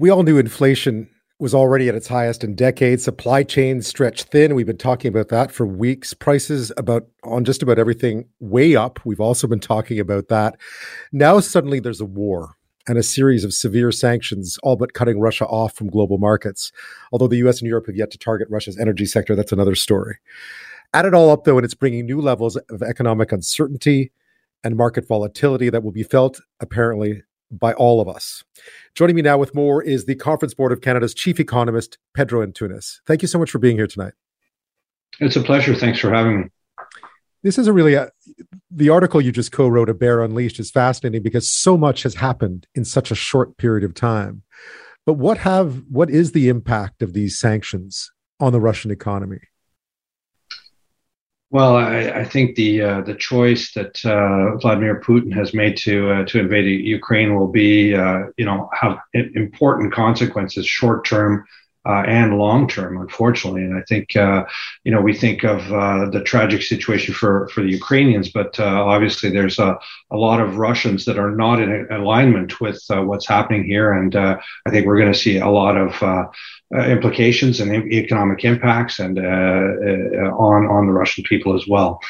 We all knew inflation was already at its highest in decades. Supply chains stretched thin. We've been talking about that for weeks. Prices on just about everything way up. We've also been talking about that. Now suddenly there's a war and a series of severe sanctions, all but cutting Russia off from global markets. Although the US and Europe have yet to target Russia's energy sector, that's another story. Add it all up, though, and it's bringing new levels of economic uncertainty and market volatility that will be felt, apparently, by all of us. Joining me now with more is the Conference Board of Canada's chief economist, Pedro Antunes. Thank you so much for being here tonight. It's a pleasure. Thanks for having me. This is the article you just co-wrote, A Bear Unleashed, is fascinating because so much has happened in such a short period of time. But what is the impact of these sanctions on the Russian economy? Well, I think the choice that Vladimir Putin has made to invade Ukraine will be, have important consequences, short term and long term, unfortunately. And I think, we think of the tragic situation for the Ukrainians, but obviously there's a lot of Russians that are not in alignment with what's happening here, and I think we're going to see a lot of implications and economic impacts, and on the Russian people as well.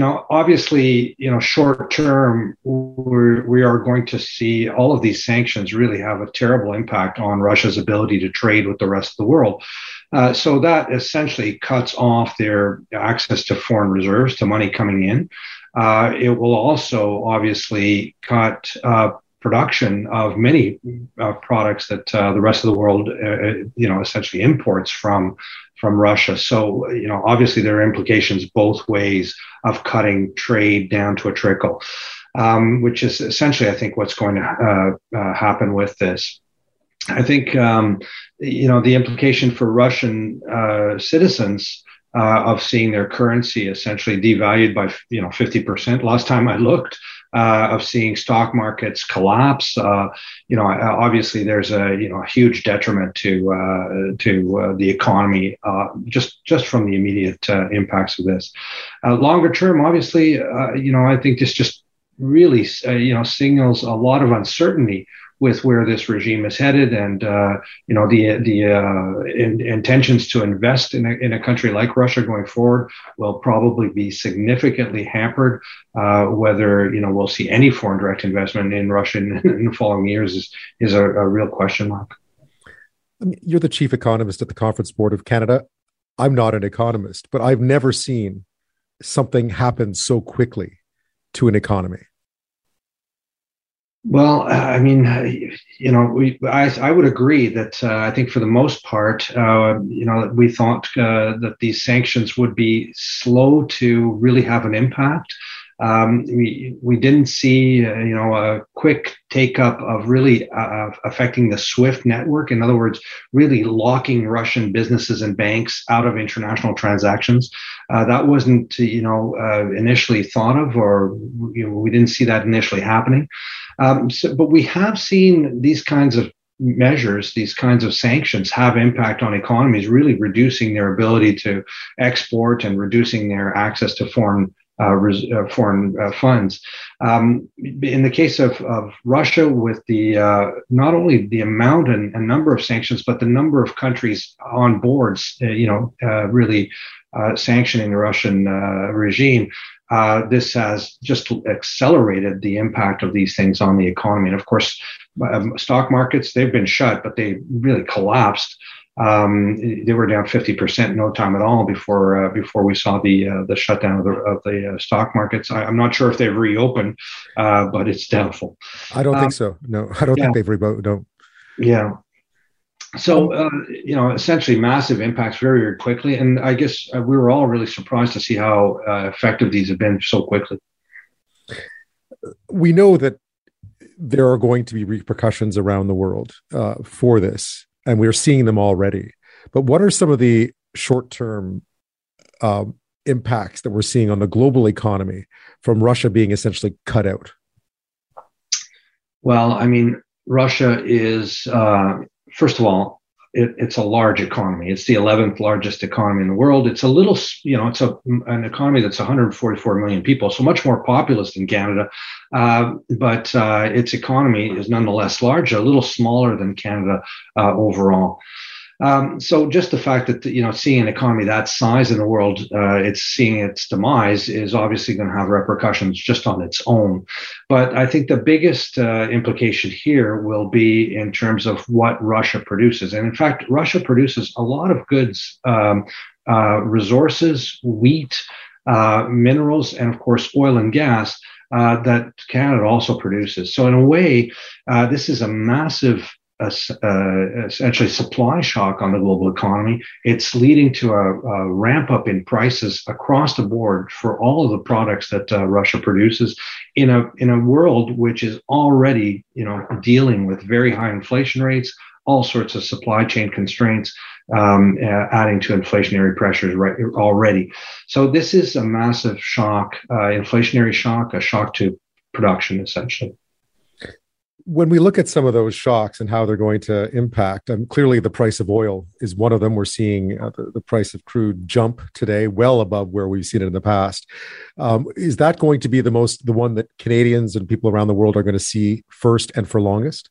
Obviously, short term, we are going to see all of these sanctions really have a terrible impact on Russia's ability to trade with the rest of the world. So that essentially cuts off their access to foreign reserves, to money coming in. It will also obviously cut production of many products that the rest of the world, essentially imports from Russia. So, obviously there are implications both ways of cutting trade down to a trickle, which is essentially, I think, what's going to happen with this. I think, the implication for Russian citizens of seeing their currency essentially devalued by, 50%. Last time I looked, of seeing stock markets collapse. Obviously there's a huge detriment to the economy just from the immediate impacts of this. Longer term, obviously, I think this just really, signals a lot of uncertainty with where this regime is headed, and intentions to invest in a country like Russia going forward will probably be significantly hampered. Whether we'll see any foreign direct investment in Russia in the following years is a real question mark. You're the chief economist at the Conference Board of Canada. I'm not an economist, but I've never seen something happen so quickly to an economy. Well, I mean, I would agree that I think for the most part, we thought that these sanctions would be slow to really have an impact. We didn't see, a quick take-up of really affecting the SWIFT network. In other words, really locking Russian businesses and banks out of international transactions. That wasn't, initially thought of, or we didn't see that initially happening. But we have seen these kinds of measures, these kinds of sanctions have impact on economies, really reducing their ability to export and reducing their access to foreign funds. In the case of Russia, with the not only the amount and number of sanctions, but the number of countries on board, really sanctioning the Russian regime, this has just accelerated the impact of these things on the economy. And of course, stock markets, they've been shut, but they really collapsed. They were down 50%, no time at all before we saw the shutdown of the stock markets. I'm not sure if they've reopened, but it's doubtful. I don't think so. No, I don't think they've reopened. No. Yeah. So, essentially massive impacts very, very quickly. And I guess we were all really surprised to see how effective these have been so quickly. We know that there are going to be repercussions around the world for this, and we're seeing them already. But what are some of the short-term impacts that we're seeing on the global economy from Russia being essentially cut out? Well, I mean, Russia is, first of all, it's a large economy. It's the 11th largest economy in the world. It's a little, you know, it's an economy that's 144 million people, so much more populous than Canada. But its economy is nonetheless large, a little smaller than Canada overall. So just the fact that, you know, seeing an economy that size in the world, it's seeing its demise is obviously going to have repercussions just on its own. But I think the biggest implication here will be in terms of what Russia produces. And in fact, Russia produces a lot of goods, resources, wheat, minerals, and of course, oil and gas that Canada also produces. So in a way, this is a massive essentially supply shock on the global economy. It's leading to a ramp up in prices across the board for all of the products that Russia produces in a world which is already, you know, dealing with very high inflation rates, all sorts of supply chain constraints, adding to inflationary pressures right already. So this is a massive shock, inflationary shock, a shock to production essentially. When we look at some of those shocks and how they're going to impact, clearly the price of oil is one of them. We're seeing the price of crude jump today, well above where we've seen it in the past. Is that going to be the one that Canadians and people around the world are going to see first and for longest?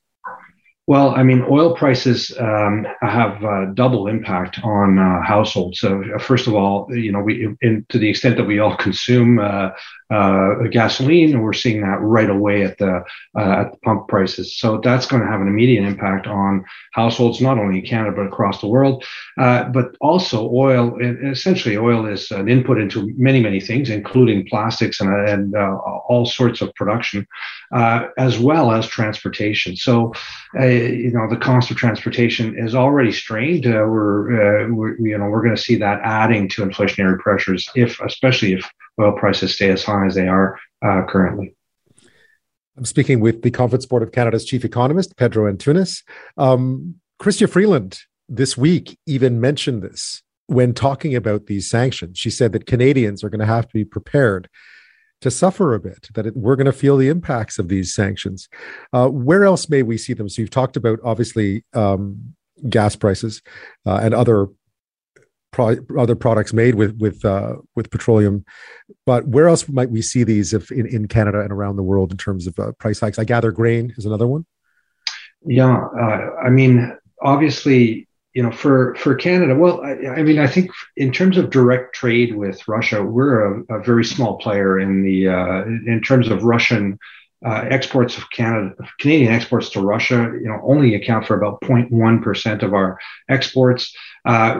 Well, I mean, oil prices have a double impact on households. So first of all, you know, to the extent that we all consume gasoline, we're seeing that right away at the pump prices. So that's going to have an immediate impact on households, not only in Canada, but across the world. But also oil, essentially oil is an input into many, many things, including plastics and all sorts of production, as well as transportation. So, you know, the cost of transportation is already strained. We're going to see that adding to inflationary pressures, especially if oil prices stay as high as they are currently. I'm speaking with the Conference Board of Canada's chief economist, Pedro Antunes. Chrystia Freeland this week even mentioned this when talking about these sanctions. She said that Canadians are going to have to be prepared to suffer a bit, we're going to feel the impacts of these sanctions. Where else may we see them? So you've talked about, obviously, gas prices and other products made with petroleum. But where else might we see these in Canada and around the world in terms of price hikes? I gather grain is another one. Yeah. I mean, obviously, you know, for Canada, well, I mean, I think in terms of direct trade with Russia, we're a very small player in terms of Russian exports of Canadian exports to Russia, you know, only account for about 0.1% of our exports.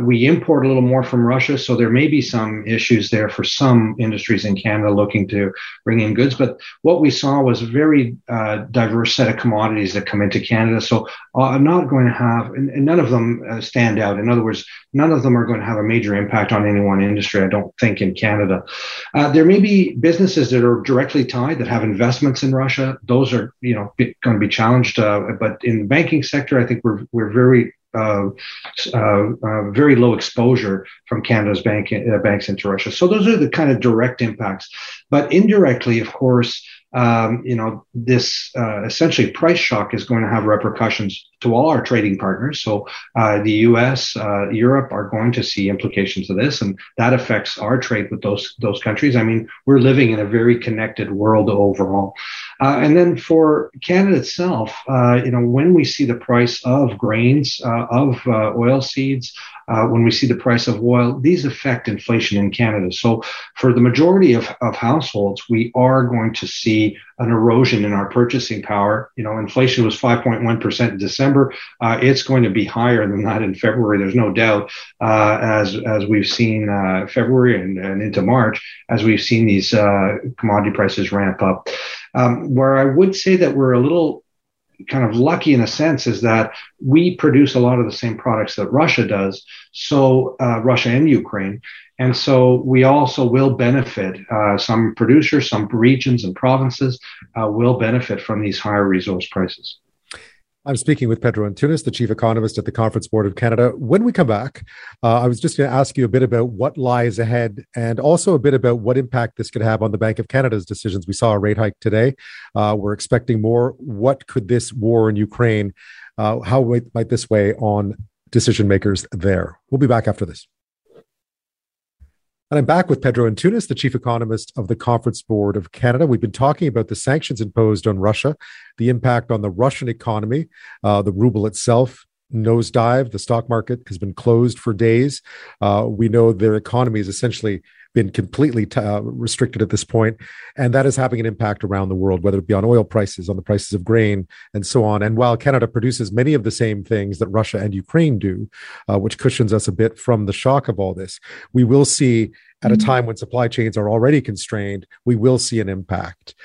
We import a little more from Russia, so there may be some issues there for some industries in Canada looking to bring in goods. But what we saw was a very diverse set of commodities that come into Canada. So I'm not going to have, and none of them stand out. In other words, none of them are going to have a major impact on any one industry, I don't think, in Canada. There may be businesses that are directly tied, that have investments in Russia. Those are, you know, going to be challenged. But in the banking sector, I think we're very low exposure from Canada's banks into Russia. So those are the kind of direct impacts. But indirectly, of course, you know, this essentially price shock is going to have repercussions to all our trading partners. So the U.S., Europe are going to see implications of this, and that affects our trade with those countries. I mean, we're living in a very connected world overall. And then for Canada itself, you know, when we see the price of grains, of oil seeds, when we see the price of oil, these affect inflation in Canada. So for the majority of households, we are going to see an erosion in our purchasing power. You know, inflation was 5.1% in December. It's going to be higher than that in February. There's no doubt, as we've seen February and into March, as we've seen these commodity prices ramp up. Where I would say that we're a little kind of lucky in a sense is that we produce a lot of the same products that Russia does. So Russia and Ukraine. And so we also will benefit, some producers, some regions and provinces will benefit from these higher resource prices. I'm speaking with Pedro Antunes, the chief economist at the Conference Board of Canada. When we come back, I was just going to ask you a bit about what lies ahead and also a bit about what impact this could have on the Bank of Canada's decisions. We saw a rate hike today. We're expecting more. What could this war in Ukraine, how might this weigh on decision makers there. We'll be back after this. And I'm back with Pedro Antunes, the chief economist of the Conference Board of Canada. We've been talking about the sanctions imposed on Russia, the impact on the Russian economy, the ruble itself nosedive. The stock market has been closed for days. We know their economy has essentially been completely restricted at this point, and that is having an impact around the world, whether it be on oil prices, on the prices of grain, and so on. And while Canada produces many of the same things that Russia and Ukraine do, which cushions us a bit from the shock of all this, we will see at a time when supply chains are already constrained, we will see an impact.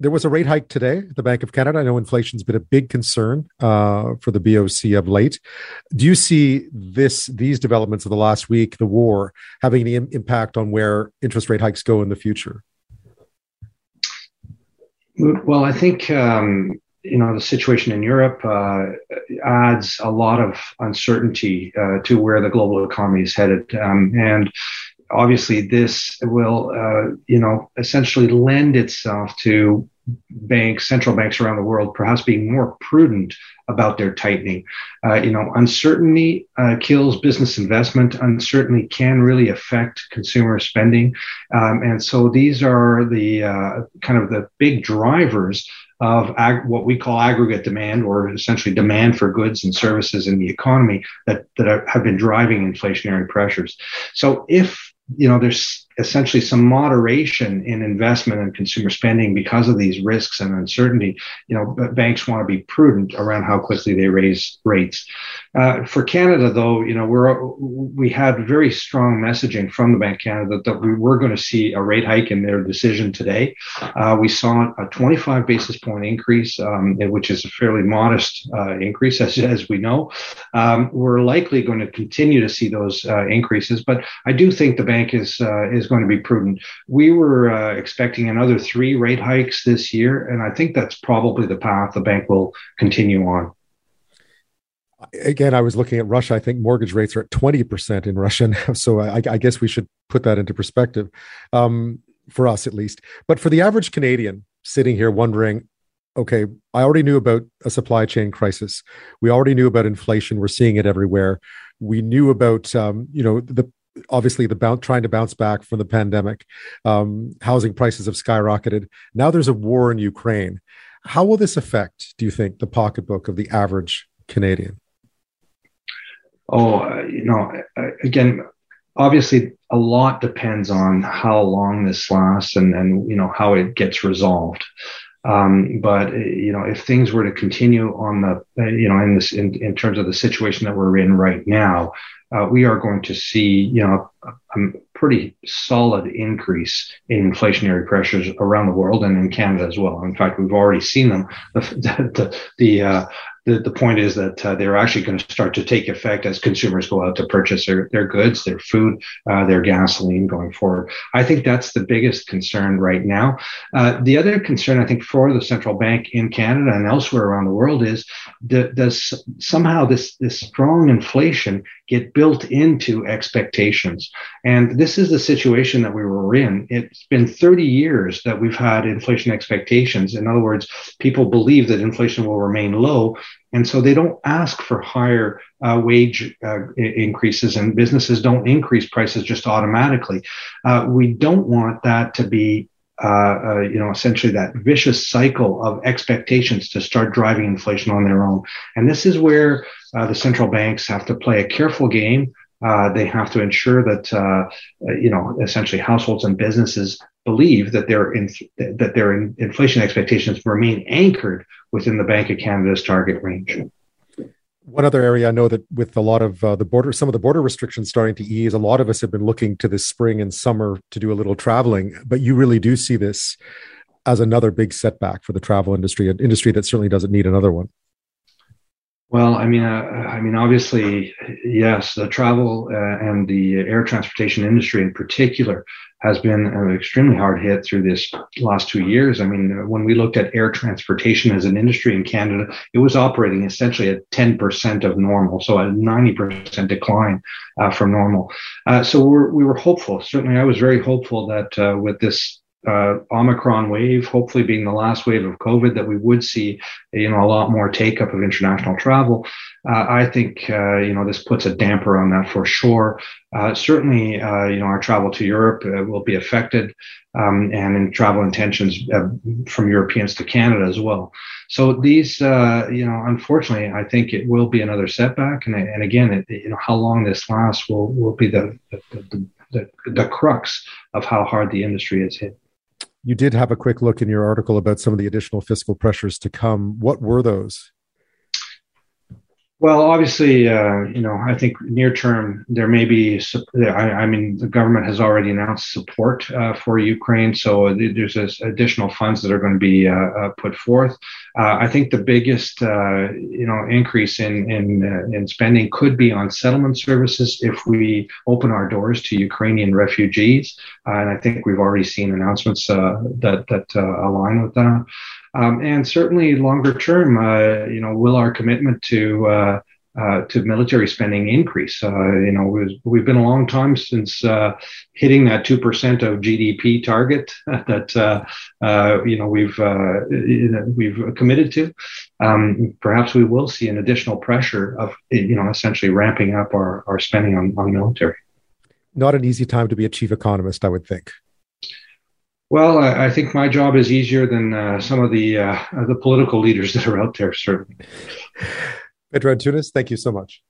There was a rate hike today at the Bank of Canada. I know inflation's been a big concern for the BOC of late. Do you see these developments of the last week, the war, having any impact on where interest rate hikes go in the future? Well, I think the situation in Europe adds a lot of uncertainty to where the global economy is headed, and obviously, this will, essentially lend itself to central banks around the world, perhaps being more prudent about their tightening. Uncertainty kills business investment. Uncertainty can really affect consumer spending. And so these are the kind of the big drivers of what we call aggregate demand, or essentially demand for goods and services in the economy that have been driving inflationary pressures. So if there's essentially some moderation in investment and consumer spending because of these risks and uncertainty, banks want to be prudent around how quickly they raise rates. For Canada, though, we had very strong messaging from the Bank of Canada that we were going to see a rate hike in their decision today. We saw a 25 basis point increase, which is a fairly modest increase, as we know. We're likely going to continue to see those increases, but I do think the bank is going to be prudent. We were expecting another 3 rate hikes this year, and I think that's probably the path the bank will continue on. Again, I was looking at Russia. I think mortgage rates are at 20% in Russia now, so I guess we should put that into perspective, for us at least. But for the average Canadian sitting here wondering, okay, I already knew about a supply chain crisis. We already knew about inflation. We're seeing it everywhere. We knew about, obviously, trying to bounce back from the pandemic. Housing prices have skyrocketed. Now there's a war in Ukraine. How will this affect, do you think, the pocketbook of the average Canadian? Again, obviously, a lot depends on how long this lasts and how it gets resolved. But if things were to continue on in terms of the situation that we're in right now, we are going to see, a pretty solid increase in inflationary pressures around the world and in Canada as well. In fact, we've already seen them. The point is that they're actually going to start to take effect as consumers go out to purchase their goods, their food, their gasoline going forward. I think that's the biggest concern right now. The other concern, I think, for the central bank in Canada and elsewhere around the world is, does somehow this strong inflation get built into expectations? And this is the situation that we were in. It's been 30 years that we've had inflation expectations. In other words, people believe that inflation will remain low, and so they don't ask for higher wage increases, and businesses don't increase prices just automatically. We don't want that to be essentially that vicious cycle of expectations to start driving inflation on their own. And this is where the central banks have to play a careful game. They have to ensure that, essentially households and businesses believe that their inflation expectations remain anchored within the Bank of Canada's target range. One other area I know that with a lot of some of the border restrictions starting to ease, a lot of us have been looking to this spring and summer to do a little traveling, but you really do see this as another big setback for the travel industry, an industry that certainly doesn't need another one. Well, I mean, obviously, yes, the travel and the air transportation industry in particular has been extremely hard hit through this last 2 years. I mean, when we looked at air transportation as an industry in Canada, it was operating essentially at 10% of normal, so a 90% decline from normal. So we were hopeful. Certainly, I was very hopeful that with this Omicron wave, hopefully being the last wave of COVID, that we would see, a lot more take up of international travel. I think, this puts a damper on that for sure. Certainly, our travel to Europe will be affected, and in travel intentions from Europeans to Canada as well. So these, unfortunately, I think it will be another setback. And again, how long this lasts will be the crux of how hard the industry is hit. You did have a quick look in your article about some of the additional fiscal pressures to come. What were those? Well, obviously, I think near term, there may be, the government has already announced support for Ukraine. So there's additional funds that are going to be put forth. I think the biggest, increase in spending could be on settlement services if we open our doors to Ukrainian refugees. And I think we've already seen announcements that align with that. And certainly longer term, will our commitment to military spending increase? We've been a long time since hitting that 2% of GDP target that we've committed to. Perhaps we will see an additional pressure of essentially ramping up our spending on military. Not an easy time to be a chief economist, I would think. Well, I think my job is easier than some of the political leaders that are out there, certainly. Pedro Antunes, thank you so much.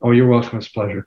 Oh, you're welcome. It's a pleasure.